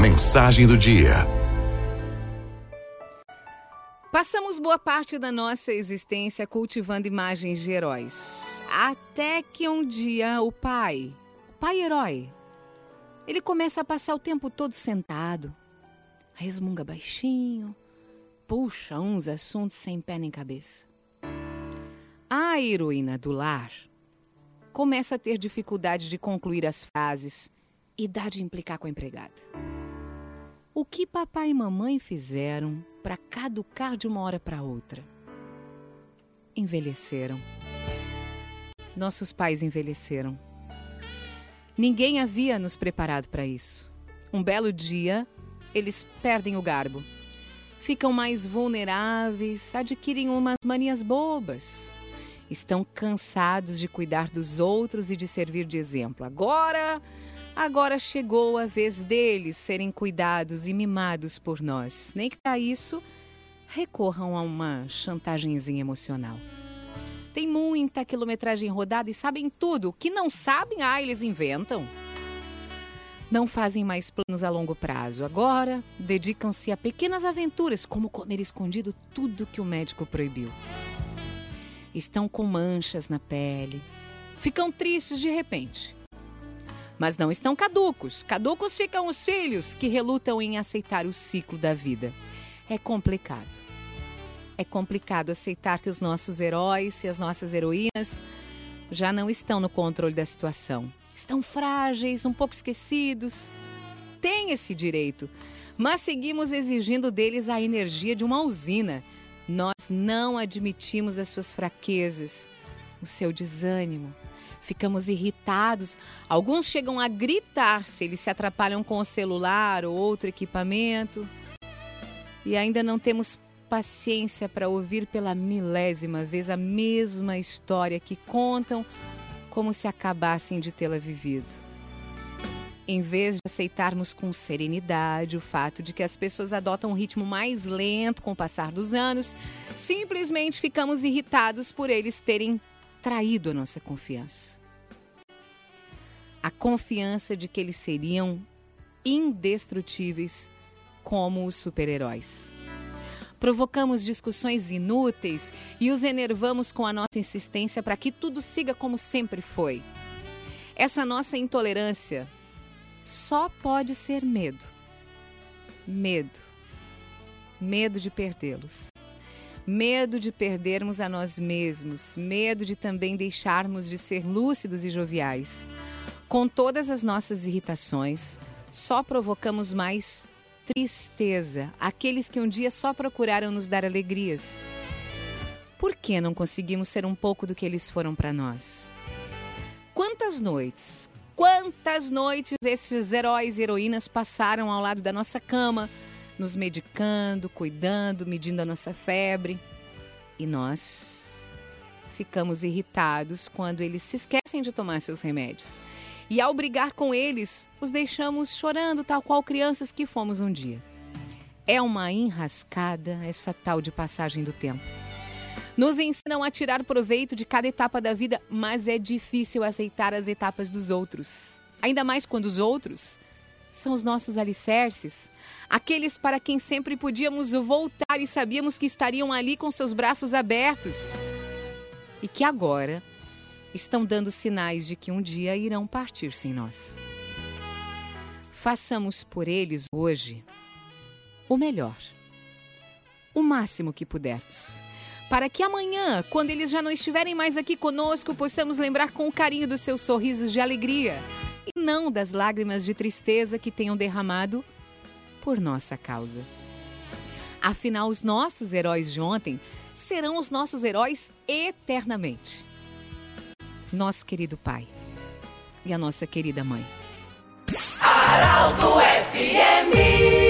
Mensagem do dia. Passamos boa parte da nossa existência cultivando imagens de heróis. Até que um dia o pai herói, ele começa a passar o tempo todo sentado, resmunga baixinho, puxa uns assuntos sem pé nem cabeça. A heroína do lar começa a ter dificuldade de concluir as frases e dá de implicar com a empregada. O que papai e mamãe fizeram para caducar de uma hora para outra? Envelheceram. Nossos pais envelheceram. Ninguém havia nos preparado para isso. Um belo dia, eles perdem o garbo. Ficam mais vulneráveis, adquirem umas manias bobas. Estão cansados de cuidar dos outros e de servir de exemplo. Agora chegou a vez deles serem cuidados e mimados por nós. Nem que para isso recorram a uma chantagemzinha emocional. Tem muita quilometragem rodada e sabem tudo. O que não sabem, eles inventam. Não fazem mais planos a longo prazo. Agora dedicam-se a pequenas aventuras, como comer escondido tudo que o médico proibiu. Estão com manchas na pele. Ficam tristes de repente. Mas não estão caducos. Caducos ficam os filhos que relutam em aceitar o ciclo da vida. É complicado. É complicado aceitar que os nossos heróis e as nossas heroínas já não estão no controle da situação. Estão frágeis, um pouco esquecidos. Têm esse direito, mas seguimos exigindo deles a energia de uma usina. Nós não admitimos as suas fraquezas, o seu desânimo. Ficamos irritados. Alguns chegam a gritar se eles se atrapalham com o celular ou outro equipamento. E ainda não temos paciência para ouvir pela milésima vez a mesma história que contam, como se acabassem de tê-la vivido. Em vez de aceitarmos com serenidade o fato de que as pessoas adotam um ritmo mais lento com o passar dos anos, simplesmente ficamos irritados por eles terem traído a nossa confiança. A confiança de que eles seriam indestrutíveis como os super-heróis. Provocamos discussões inúteis e os enervamos com a nossa insistência para que tudo siga como sempre foi. Essa nossa intolerância só pode ser medo. Medo. Medo de perdê-los. Medo de perdermos a nós mesmos. Medo de também deixarmos de ser lúcidos e joviais. Com todas as nossas irritações, só provocamos mais tristeza, aqueles que um dia só procuraram nos dar alegrias. Por que não conseguimos ser um pouco do que eles foram para nós? Quantas noites esses heróis e heroínas passaram ao lado da nossa cama, nos medicando, cuidando, medindo a nossa febre. E nós ficamos irritados quando eles se esquecem de tomar seus remédios. E ao brigar com eles, os deixamos chorando, tal qual crianças que fomos um dia. É uma enrascada essa tal de passagem do tempo. Nos ensinam a tirar proveito de cada etapa da vida, mas é difícil aceitar as etapas dos outros. Ainda mais quando os outros são os nossos alicerces, aqueles para quem sempre podíamos voltar e sabíamos que estariam ali com seus braços abertos. E que agora estão dando sinais de que um dia irão partir sem nós. Façamos por eles hoje o melhor, o máximo que pudermos, para que amanhã, quando eles já não estiverem mais aqui conosco, possamos lembrar com o carinho dos seus sorrisos de alegria e não das lágrimas de tristeza que tenham derramado por nossa causa. Afinal, os nossos heróis de ontem serão os nossos heróis eternamente. Nosso querido pai e a nossa querida mãe. Araldo FM.